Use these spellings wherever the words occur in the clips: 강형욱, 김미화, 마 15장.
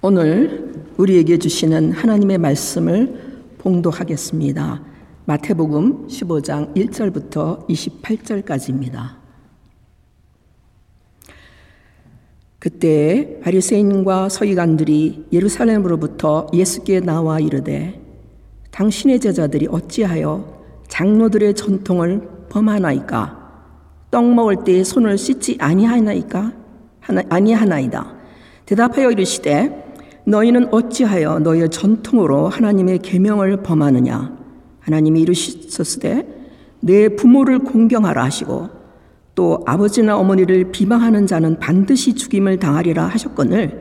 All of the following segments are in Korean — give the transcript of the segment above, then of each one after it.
오늘 우리에게 주시는 하나님의 말씀을 봉독하겠습니다. 마태복음 15장 1절부터 28절까지입니다. 그때 바리새인과 서기관들이 예루살렘으로부터 예수께 나와 이르되, 당신의 제자들이 어찌하여 장로들의 전통을 범하나이까? 떡 먹을 때 손을 씻지 아니하나이다. 대답하여 이르시되, 너희는 어찌하여 너희의 전통으로 하나님의 계명을 범하느냐? 하나님이 이르셨으되, 내 부모를 공경하라 하시고, 또 아버지나 어머니를 비방하는 자는 반드시 죽임을 당하리라 하셨거늘,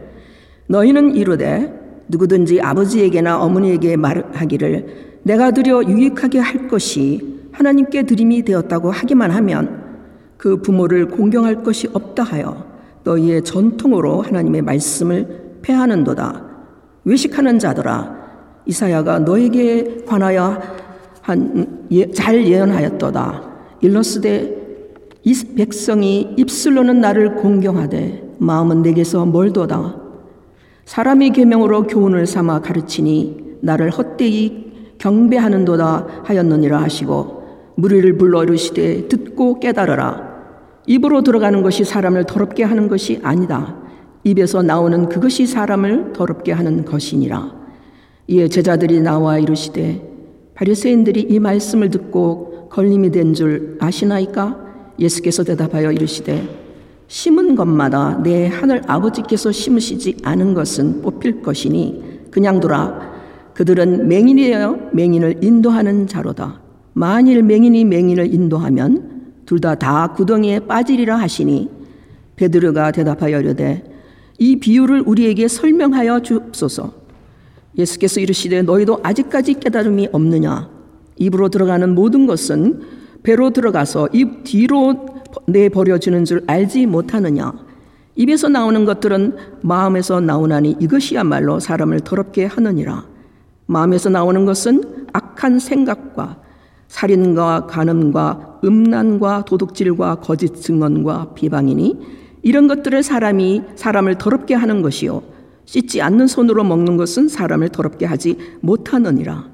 너희는 이르되, 누구든지 아버지에게나 어머니에게 말하기를 내가 드려 유익하게 할 것이 하나님께 드림이 되었다고 하기만 하면 그 부모를 공경할 것이 없다 하여 너희의 전통으로 하나님의 말씀을 폐하는도다. 외식하는 자들아, 이사야가 너에게 관하여 잘 예언하였도다. 일러스되, 이 백성이 입술로는 나를 공경하되 마음은 내게서 멀도다. 사람의 계명으로 교훈을 삼아 가르치니 나를 헛되이 경배하는도다 하였느니라 하시고, 무리를 불러 이르시되, 듣고 깨달으라. 입으로 들어가는 것이 사람을 더럽게 하는 것이 아니다. 입에서 나오는 그것이 사람을 더럽게 하는 것이니라. 이에 제자들이 나와 이르시되, 바리새인들이 이 말씀을 듣고 걸림이 된 줄 아시나이까? 예수께서 대답하여 이르시되, 심은 것마다 내 하늘 아버지께서 심으시지 않은 것은 뽑힐 것이니 그냥 두라. 그들은 맹인이여 맹인을 인도하는 자로다. 만일 맹인이 맹인을 인도하면 둘 다 구덩이에 빠지리라 하시니, 베드로가 대답하여 이르되, 이 비유를 우리에게 설명하여 주옵소서. 예수께서 이르시되, 너희도 아직까지 깨달음이 없느냐? 입으로 들어가는 모든 것은 배로 들어가서 입 뒤로 내버려지는 줄 알지 못하느냐? 입에서 나오는 것들은 마음에서 나오나니 이것이야말로 사람을 더럽게 하느니라. 마음에서 나오는 것은 악한 생각과 살인과 간음과 음란과 도둑질과 거짓 증언과 비방이니, 이런 것들을 사람이 사람을 더럽게 하는 것이요, 씻지 않는 손으로 먹는 것은 사람을 더럽게 하지 못하느니라.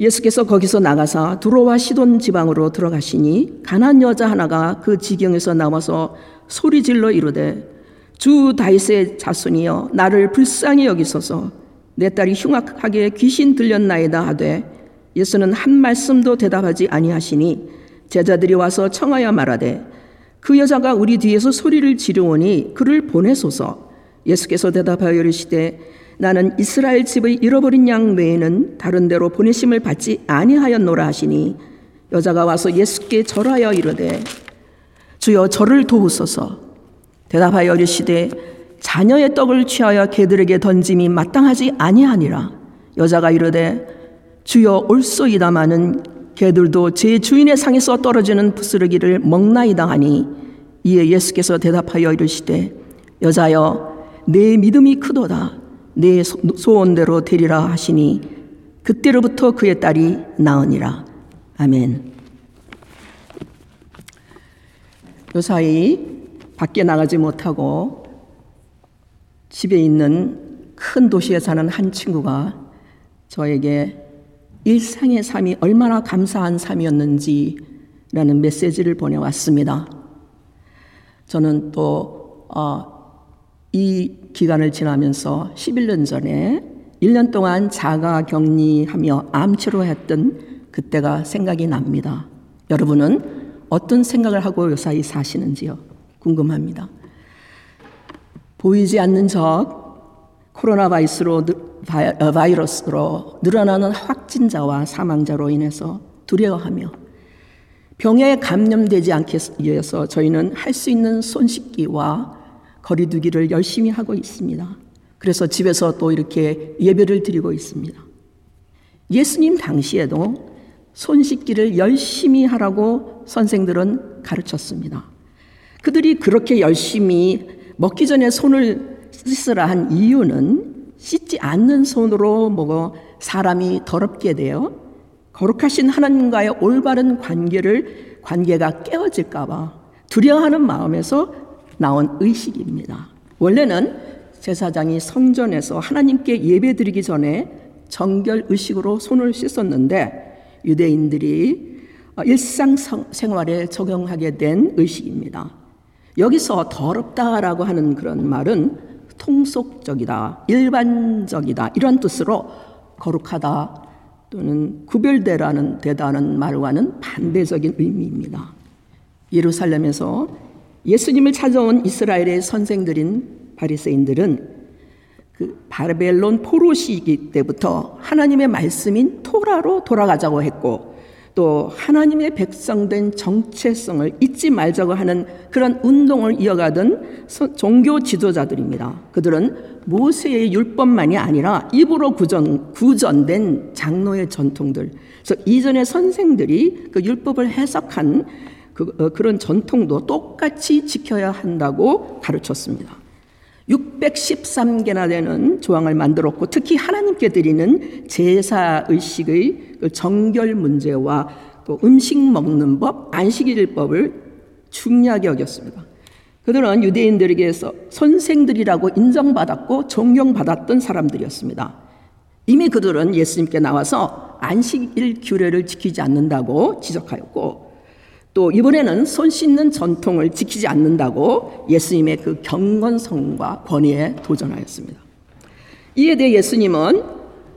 예수께서 거기서 나가사 두로와 시돈 지방으로 들어가시니, 가난 여자 하나가 그 지경에서 나와서 소리질러 이르되, 주 다윗의 자손이여, 나를 불쌍히 여기소서. 내 딸이 흉악하게 귀신 들렸나이다 하되, 예수는 한 말씀도 대답하지 아니하시니, 제자들이 와서 청하여 말하되, 그 여자가 우리 뒤에서 소리를 지르오니 그를 보내소서. 예수께서 대답하여 이르시되, 나는 이스라엘 집의 잃어버린 양 외에는 다른 데로 보내심을 받지 아니하였노라 하시니, 여자가 와서 예수께 절하여 이르되, 주여, 저를 도우소서. 대답하여 이르시되, 자녀의 떡을 취하여 개들에게 던짐이 마땅하지 아니하니라. 여자가 이르되, 주여, 옳소이다마는 개들도 제 주인의 상에서 떨어지는 부스러기를 먹나이다 하니, 이에 예수께서 대답하여 이르시되, 여자여, 내 믿음이 크도다. 내 소원대로 되리라 하시니, 그때로부터 그의 딸이 나으니라. 아멘. 요사이 밖에 나가지 못하고 집에 있는 큰 도시에 사는 한 친구가 저에게 일상의 삶이 얼마나 감사한 삶이었는지라는 메시지를 보내왔습니다. 저는 또 이 기간을 지나면서 11년 전에 1년 동안 자가격리하며 암치료했던 그때가 생각이 납니다. 여러분은 어떤 생각을 하고 요사이 사시는지요? 궁금합니다. 보이지 않는 적 코로나 바이러스로 늘어나는 확진자와 사망자로 인해서 두려워하며, 병에 감염되지 않기 위해서 저희는 할 수 있는 손 씻기와 거리 두기를 열심히 하고 있습니다. 그래서 집에서 또 이렇게 예배를 드리고 있습니다. 예수님 당시에도 손 씻기를 열심히 하라고 선생들은 가르쳤습니다. 그들이 그렇게 열심히 먹기 전에 손을 씻으라 한 이유는, 씻지 않는 손으로 먹어 사람이 더럽게 되어 거룩하신 하나님과의 올바른 관계가 깨어질까 봐 두려워하는 마음에서 나온 의식입니다. 원래는 제사장이 성전에서 하나님께 예배드리기 전에 정결 의식으로 손을 씻었는데 유대인들이 일상생활에 적용하게 된 의식입니다. 여기서 더럽다라고 하는 그런 말은 통속적이다, 일반적이다 이런 뜻으로 거룩하다 또는 구별되다는 말과는 반대적인 의미입니다. 예루살렘에서 예수님을 찾아온 이스라엘의 선생들인 바리새인들은 그 바벨론 포로 시기 때부터 하나님의 말씀인 토라로 돌아가자고 했고 또 하나님의 백성된 정체성을 잊지 말자고 하는 그런 운동을 이어가던 종교 지도자들입니다. 그들은 모세의 율법만이 아니라 입으로 구전된 장로의 전통들, 그래서 이전의 선생들이 그 율법을 해석한 그런 전통도 똑같이 지켜야 한다고 가르쳤습니다. 613개나 되는 조항을 만들었고 특히 하나님께 드리는 제사의식의 정결 문제와 또 음식 먹는 법, 안식일법을 중요하게 여겼습니다. 그들은 유대인들에게서 선생들이라고 인정받았고 존경받았던 사람들이었습니다. 이미 그들은 예수님께 나와서 안식일 규례를 지키지 않는다고 지적하였고 또 이번에는 손 씻는 전통을 지키지 않는다고 예수님의 그 경건성과 권위에 도전하였습니다. 이에 대해 예수님은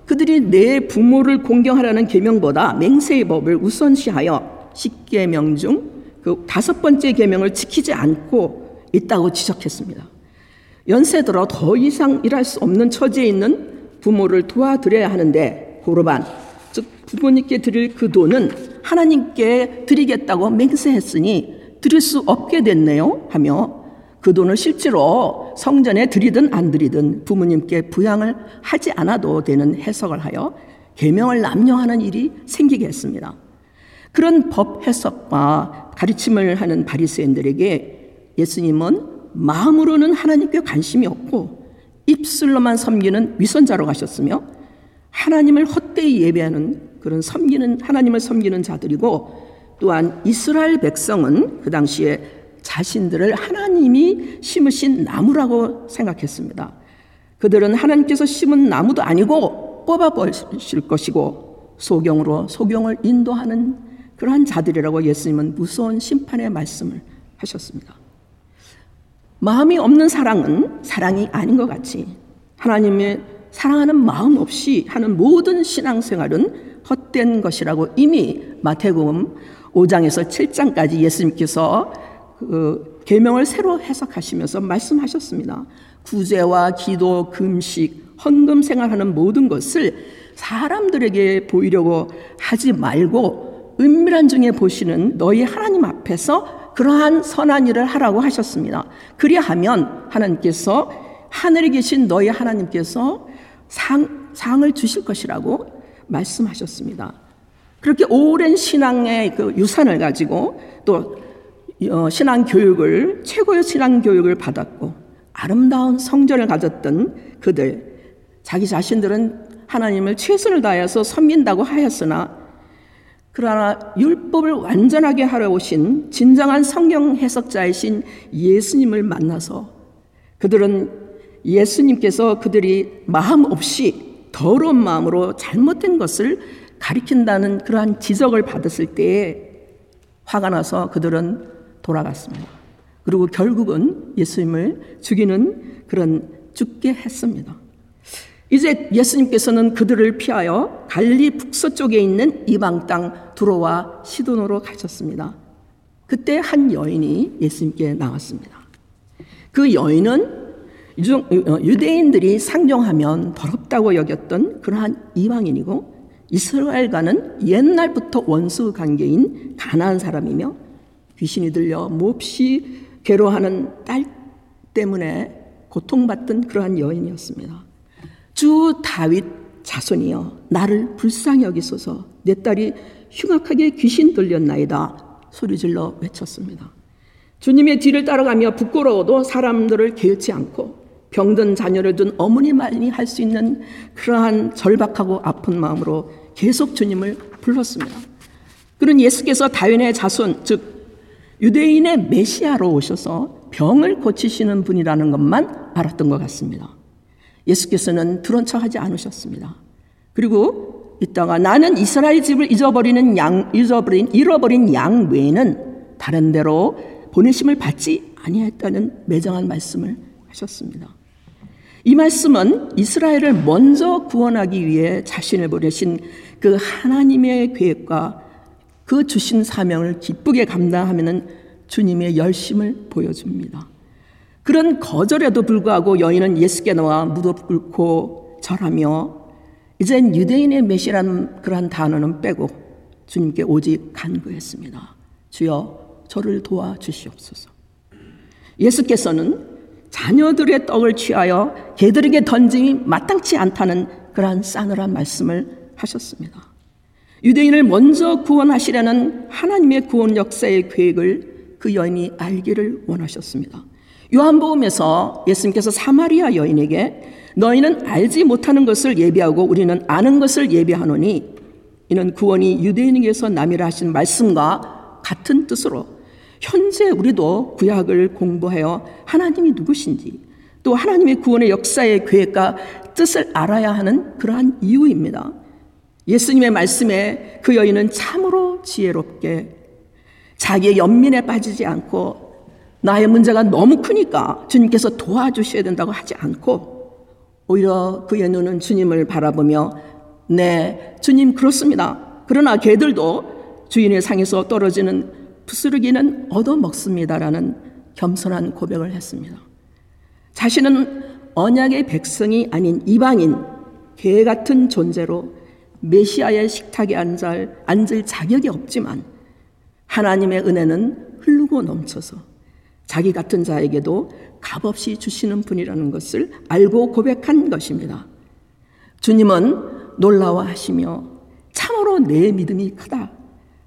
그들이 내 부모를 공경하라는 계명보다 맹세의 법을 우선시하여 10계명 중 그 5번째 계명을 지키지 않고 있다고 지적했습니다. 연세 들어 더 이상 일할 수 없는 처지에 있는 부모를 도와드려야 하는데 고르반, 즉 부모님께 드릴 그 돈은 하나님께 드리겠다고 맹세했으니 드릴 수 없게 됐네요 하며 그 돈을 실제로 성전에 드리든 안 드리든 부모님께 부양을 하지 않아도 되는 해석을 하여 계명을 남용하는 일이 생기게 했습니다. 그런 법 해석과 가르침을 하는 바리새인들에게 예수님은 마음으로는 하나님께 관심이 없고 입술로만 섬기는 위선자로 가셨으며 하나님을 헛되이 예배하는 그런 하나님을 섬기는 자들이고 또한 이스라엘 백성은 그 당시에 자신들을 하나님이 심으신 나무라고 생각했습니다. 그들은 하나님께서 심은 나무도 아니고 뽑아버리실 것이고 소경으로 소경을 인도하는 그러한 자들이라고 예수님은 무서운 심판의 말씀을 하셨습니다. 마음이 없는 사랑은 사랑이 아닌 것 같이 하나님의 사랑하는 마음 없이 하는 모든 신앙생활은 헛된 것이라고 이미 마태복음 5장에서 7장까지 예수님께서 그 계명을 새로 해석하시면서 말씀하셨습니다. 구제와 기도, 금식, 헌금 생활하는 모든 것을 사람들에게 보이려고 하지 말고 은밀한 중에 보시는 너희 하나님 앞에서 그러한 선한 일을 하라고 하셨습니다. 그리하면 하나님께서 하늘에 계신 너희 하나님께서 상을 주실 것이라고 말씀하셨습니다. 그렇게 오랜 신앙의 그 유산을 가지고 또 최고의 신앙 교육을 받았고 아름다운 성전을 가졌던 그들, 자기 자신들은 하나님을 최선을 다해서 섬긴다고 하였으나 그러나 율법을 완전하게 하러 오신 진정한 성경 해석자이신 예수님을 만나서 그들은 예수님께서 그들이 마음 없이 더러운 마음으로 잘못된 것을 가리킨다는 그러한 지적을 받았을 때에 화가 나서 그들은 돌아갔습니다. 그리고 결국은 예수님을 죽이는 죽게 했습니다. 이제 예수님께서는 그들을 피하여 갈리 북서쪽에 있는 이방 땅 두로와 시돈으로 가셨습니다. 그때 한 여인이 예수님께 나왔습니다. 그 여인은 유대인들이 상종하면 더럽다고 여겼던 그러한 이방인이고 이스라엘과는 옛날부터 원수 관계인 가나안 사람이며 귀신이 들려 몹시 괴로워하는 딸 때문에 고통받던 그러한 여인이었습니다. 주 다윗 자손이여 나를 불쌍히 여기소서 내 딸이 흉악하게 귀신 들렸나이다 소리질러 외쳤습니다. 주님의 뒤를 따라가며 부끄러워도 사람들을 게으치 않고 병든 자녀를 둔 어머니만이 할 수 있는 그러한 절박하고 아픈 마음으로 계속 주님을 불렀습니다. 그런 예수께서 다윗의 자손 즉 유대인의 메시아로 오셔서 병을 고치시는 분이라는 것만 알았던 것 같습니다. 예수께서는 들은 척하지 않으셨습니다. 그리고 이따가 나는 이스라엘 집을 잃어버린 양 외에는 다른 데로 보내심을 받지 아니했다는 매정한 말씀을 하셨습니다. 이 말씀은 이스라엘을 먼저 구원하기 위해 자신을 보내신 그 하나님의 계획과 그 주신 사명을 기쁘게 감당하면은 주님의 열심을 보여줍니다. 그런 거절에도 불구하고 여인은 예수께 나와 무릎 꿇고 절하며 이젠 유대인의 메시라는 그러한 단어는 빼고 주님께 오직 간구했습니다. 주여 저를 도와주시옵소서. 예수께서는 자녀들의 떡을 취하여 개들에게 던짐이 마땅치 않다는 그러한 싸늘한 말씀을 하셨습니다. 유대인을 먼저 구원하시려는 하나님의 구원 역사의 계획을 그 여인이 알기를 원하셨습니다. 요한복음에서 예수님께서 사마리아 여인에게 너희는 알지 못하는 것을 예비하고 우리는 아는 것을 예비하노니 이는 구원이 유대인에게서 남이라 하신 말씀과 같은 뜻으로 현재 우리도 구약을 공부하여 하나님이 누구신지 또 하나님의 구원의 역사의 계획과 뜻을 알아야 하는 그러한 이유입니다. 예수님의 말씀에 그 여인은 참으로 지혜롭게 자기의 연민에 빠지지 않고 나의 문제가 너무 크니까 주님께서 도와주셔야 된다고 하지 않고 오히려 그의 눈은 주님을 바라보며 네, 주님 그렇습니다. 그러나 개들도 주인의 상에서 떨어지는 부스러기는 얻어먹습니다라는 겸손한 고백을 했습니다. 자신은 언약의 백성이 아닌 이방인, 개 같은 존재로 메시아의 식탁에 앉을 자격이 없지만 하나님의 은혜는 흐르고 넘쳐서 자기 같은 자에게도 값없이 주시는 분이라는 것을 알고 고백한 것입니다. 주님은 놀라워하시며 참으로 내 믿음이 크다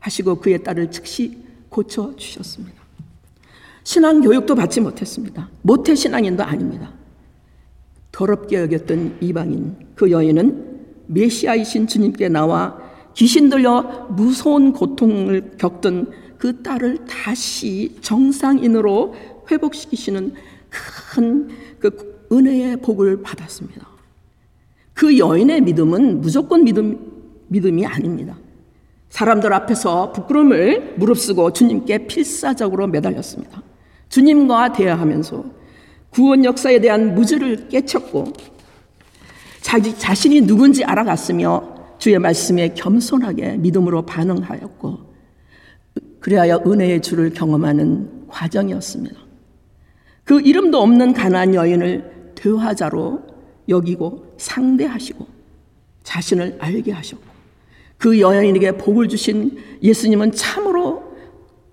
하시고 그의 딸을 즉시 고쳐주셨습니다. 신앙 교육도 받지 못했습니다. 모태 신앙인도 아닙니다. 더럽게 여겼던 이방인 그 여인은 메시아이신 주님께 나와 귀신 들려 무서운 고통을 겪던 그 딸을 다시 정상인으로 회복시키시는 큰 그 은혜의 복을 받았습니다. 그 여인의 믿음은 무조건 믿음이 아닙니다. 사람들 앞에서 부끄러움을 무릅쓰고 주님께 필사적으로 매달렸습니다. 주님과 대화하면서 구원 역사에 대한 무지를 깨쳤고 자신이 누군지 알아갔으며 주의 말씀에 겸손하게 믿음으로 반응하였고 그래야 은혜의 주를 경험하는 과정이었습니다. 그 이름도 없는 가난한 여인을 대화자로 여기고 상대하시고 자신을 알게 하셨고 그 여인에게 복을 주신 예수님은 참으로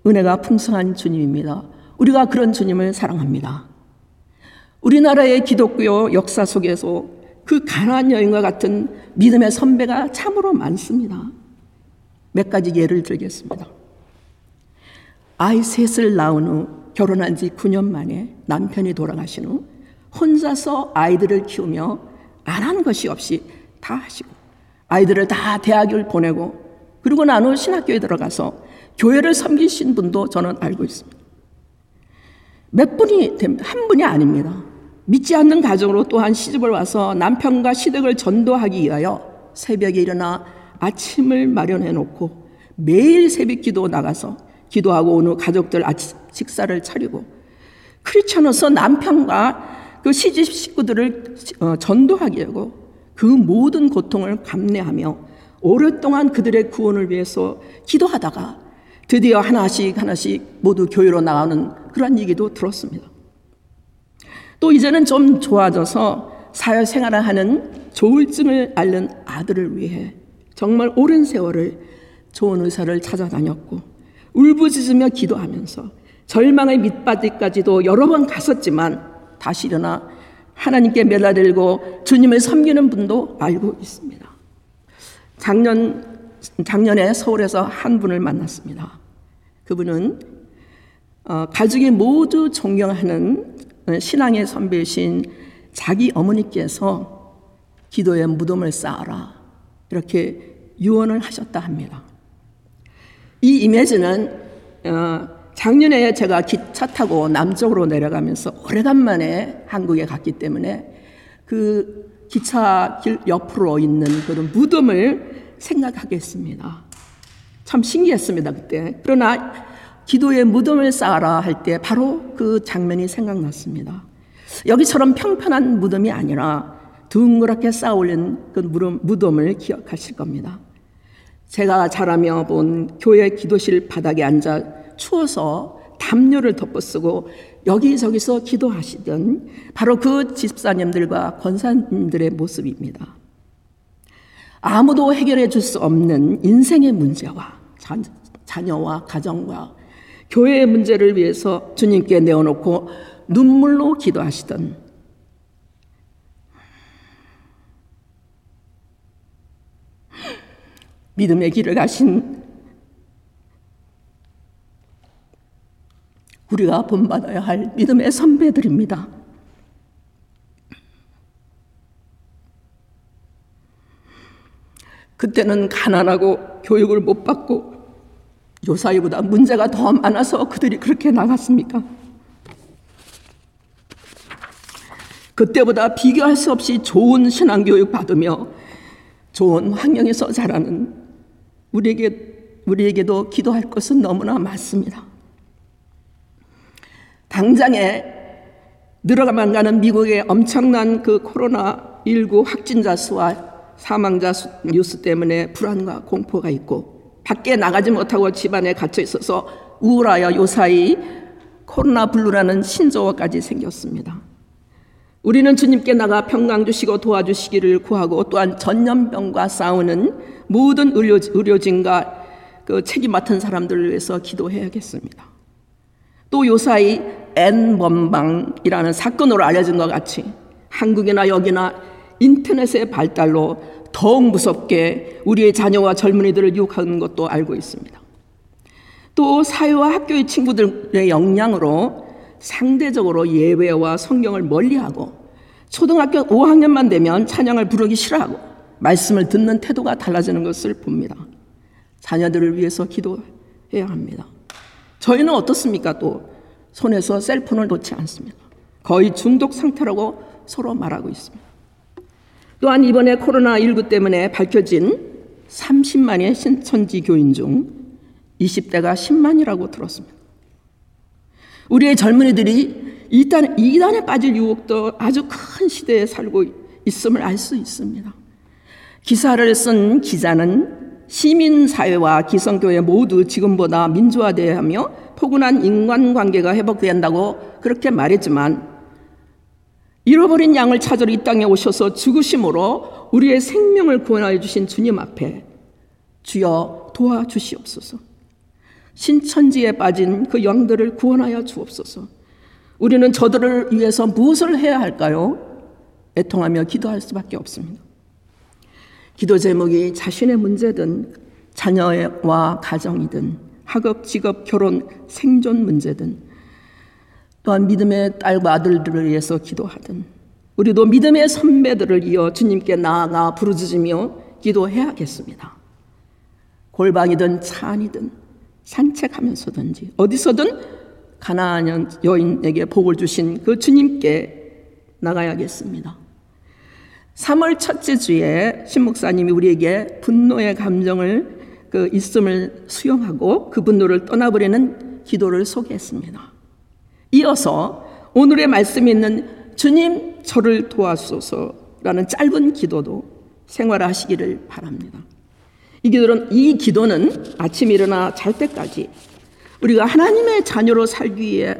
은혜가 풍성한 주님입니다. 우리가 그런 주님을 사랑합니다. 우리나라의 기독교 역사 속에서 그 가난한 여인과 같은 믿음의 선배가 참으로 많습니다. 몇 가지 예를 들겠습니다. 아이 셋을 낳은 후 결혼한 지 9년 만에 남편이 돌아가신 후 혼자서 아이들을 키우며 안 한 것이 없이 다 하시고 아이들을 다 대학을 보내고 그리고 난 후 신학교에 들어가서 교회를 섬기신 분도 저는 알고 있습니다. 몇 분이 됩니다. 한 분이 아닙니다. 믿지 않는 가정으로 또한 시집을 와서 남편과 시댁을 전도하기 위하여 새벽에 일어나 아침을 마련해 놓고 매일 새벽 기도 나가서 기도하고 온 후 가족들 아침 식사를 차리고 크리스천으로서 남편과 그 시집 식구들을 전도하기 하고 그 모든 고통을 감내하며 오랫동안 그들의 구원을 위해서 기도하다가 드디어 하나씩 모두 교회로 나가는 그런 얘기도 들었습니다. 또 이제는 좀 좋아져서 사회생활을 하는 조울증을 앓는 아들을 위해 정말 오랜 세월을 좋은 의사를 찾아다녔고 울부짖으며 기도하면서 절망의 밑바닥까지도 여러 번 갔었지만 다시 일어나 하나님께 매달리고 주님을 섬기는 분도 알고 있습니다. 작년에 서울에서 한 분을 만났습니다. 그분은 가족이 모두 존경하는 신앙의 선배이신 자기 어머니께서 기도에 무덤을 쌓아라 이렇게 유언을 하셨다 합니다. 이 이미지는 작년에 제가 기차 타고 남쪽으로 내려가면서 오래간만에 한국에 갔기 때문에 그 기차 길 옆으로 있는 그런 무덤을 생각하게 했습니다. 참 신기했습니다, 그때. 그러나 기도의 무덤을 쌓아라 할 때 바로 그 장면이 생각났습니다. 여기처럼 평편한 무덤이 아니라 둥그랗게 쌓아올린 그 무덤을 기억하실 겁니다. 제가 자라며 본 교회 기도실 바닥에 앉아 추워서 담요를 덮어쓰고 여기저기서 기도하시던 바로 그 집사님들과 권사님들의 모습입니다. 아무도 해결해 줄 수 없는 인생의 문제와 자녀와 가정과 교회의 문제를 위해서 주님께 내어놓고 눈물로 기도하시던 믿음의 길을 가신 우리가 본받아야 할 믿음의 선배들입니다. 그때는 가난하고 교육을 못 받고 요사이보다 문제가 더 많아서 그들이 그렇게 나갔습니까? 그때보다 비교할 수 없이 좋은 신앙교육 받으며 좋은 환경에서 자라는 우리에게도 기도할 것은 너무나 많습니다. 당장에 늘어가만 가는 미국의 엄청난 그 코로나19 확진자 수와 사망자 수 뉴스 때문에 불안과 공포가 있고 밖에 나가지 못하고 집안에 갇혀 있어서 우울하여 요사이 코로나 블루라는 신조어까지 생겼습니다. 우리는 주님께 나가 평강 주시고 도와주시기를 구하고 또한 전염병과 싸우는 모든 의료진과 그 책임 맡은 사람들을 위해서 기도해야겠습니다. 또 요사이 N번방이라는 사건으로 알려진 것 같이 한국이나 여기나 인터넷의 발달로 더욱 무섭게 우리의 자녀와 젊은이들을 유혹하는 것도 알고 있습니다. 또 사회와 학교의 친구들의 영향으로 상대적으로 예배와 성경을 멀리하고 초등학교 5학년만 되면 찬양을 부르기 싫어하고 말씀을 듣는 태도가 달라지는 것을 봅니다. 자녀들을 위해서 기도해야 합니다. 저희는 어떻습니까? 또 손에서 셀폰을 놓지 않습니다. 거의 중독 상태라고 서로 말하고 있습니다. 또한 이번에 코로나19 때문에 밝혀진 30만의 신천지 교인 중 20대가 10만이라고 들었습니다. 우리의 젊은이들이 이단에 빠질 유혹도 아주 큰 시대에 살고 있음을 알 수 있습니다. 기사를 쓴 기자는 시민사회와 기성교회 모두 지금보다 민주화되어야 하며 포근한 인간관계가 회복된다고 그렇게 말했지만 잃어버린 양을 찾으러 이 땅에 오셔서 죽으심으로 우리의 생명을 구원하여 주신 주님 앞에 주여 도와주시옵소서. 신천지에 빠진 그 영들을 구원하여 주옵소서. 우리는 저들을 위해서 무엇을 해야 할까요? 애통하며 기도할 수밖에 없습니다. 기도 제목이 자신의 문제든 자녀와 가정이든 학업, 직업, 결혼, 생존 문제든 또한 믿음의 딸과 아들들을 위해서 기도하든 우리도 믿음의 선배들을 이어 주님께 나아가 부르짖으며 기도해야겠습니다. 골방이든 차 안이든 산책하면서든지 어디서든 가나안 여인에게 복을 주신 그 주님께 나가야겠습니다. 3월 첫째 주에 신목사님이 우리에게 분노의 감정을 그 있음을 수용하고 그 분노를 떠나버리는 기도를 소개했습니다. 이어서 오늘의 말씀이 있는 주님 저를 도와주소서라는 짧은 기도도 생활하시기를 바랍니다. 이 기도는 아침 일어나 잘 때까지 우리가 하나님의 자녀로 살기 위해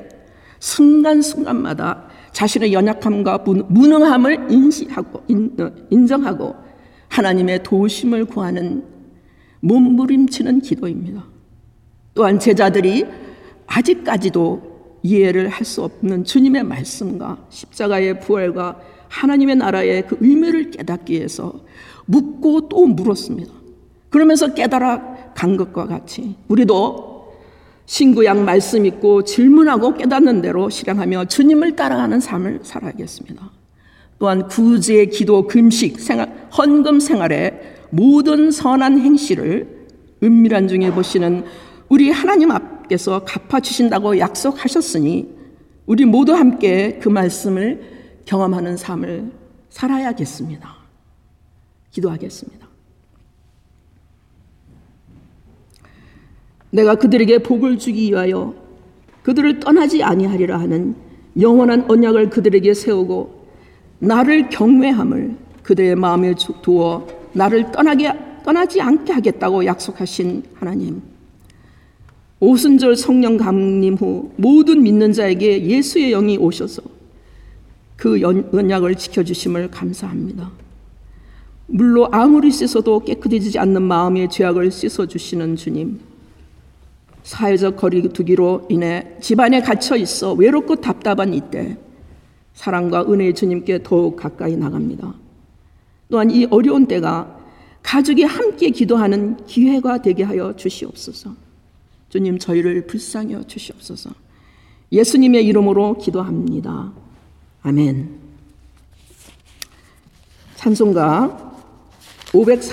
순간순간마다 자신의 연약함과 무능함을 인정하고 하나님의 도우심을 구하는 몸부림치는 기도입니다. 또한 제자들이 아직까지도 이해를 할 수 없는 주님의 말씀과 십자가의 부활과 하나님의 나라의 그 의미를 깨닫기 위해서 묻고 또 물었습니다. 그러면서 깨달아 간 것과 같이 우리도 신구약 말씀 있고 질문하고 깨닫는 대로 실행하며 주님을 따라가는 삶을 살아야겠습니다. 또한 구제, 기도, 금식, 헌금 생활의 모든 선한 행실을 은밀한 중에 보시는 우리 하나님 앞 하나님께서 갚아주신다고 약속하셨으니 우리 모두 함께 그 말씀을 경험하는 삶을 살아야겠습니다. 기도하겠습니다. 내가 그들에게 복을 주기 위하여 그들을 떠나지 아니하리라 하는 영원한 언약을 그들에게 세우고 나를 경외함을 그들의 마음에 두어 나를 떠나지 않게 하겠다고 약속하신 하나님, 오순절 성령 강림 후 모든 믿는 자에게 예수의 영이 오셔서 그 언약을 지켜주심을 감사합니다. 물로 아무리 씻어도 깨끗해지지 않는 마음의 죄악을 씻어주시는 주님, 사회적 거리 두기로 인해 집안에 갇혀 있어 외롭고 답답한 이때 사랑과 은혜의 주님께 더욱 가까이 나갑니다. 또한 이 어려운 때가 가족이 함께 기도하는 기회가 되게 하여 주시옵소서. 주님, 저희를 불쌍히 여주시옵소서. 예수님의 이름으로 기도합니다. 아멘. 찬송가 503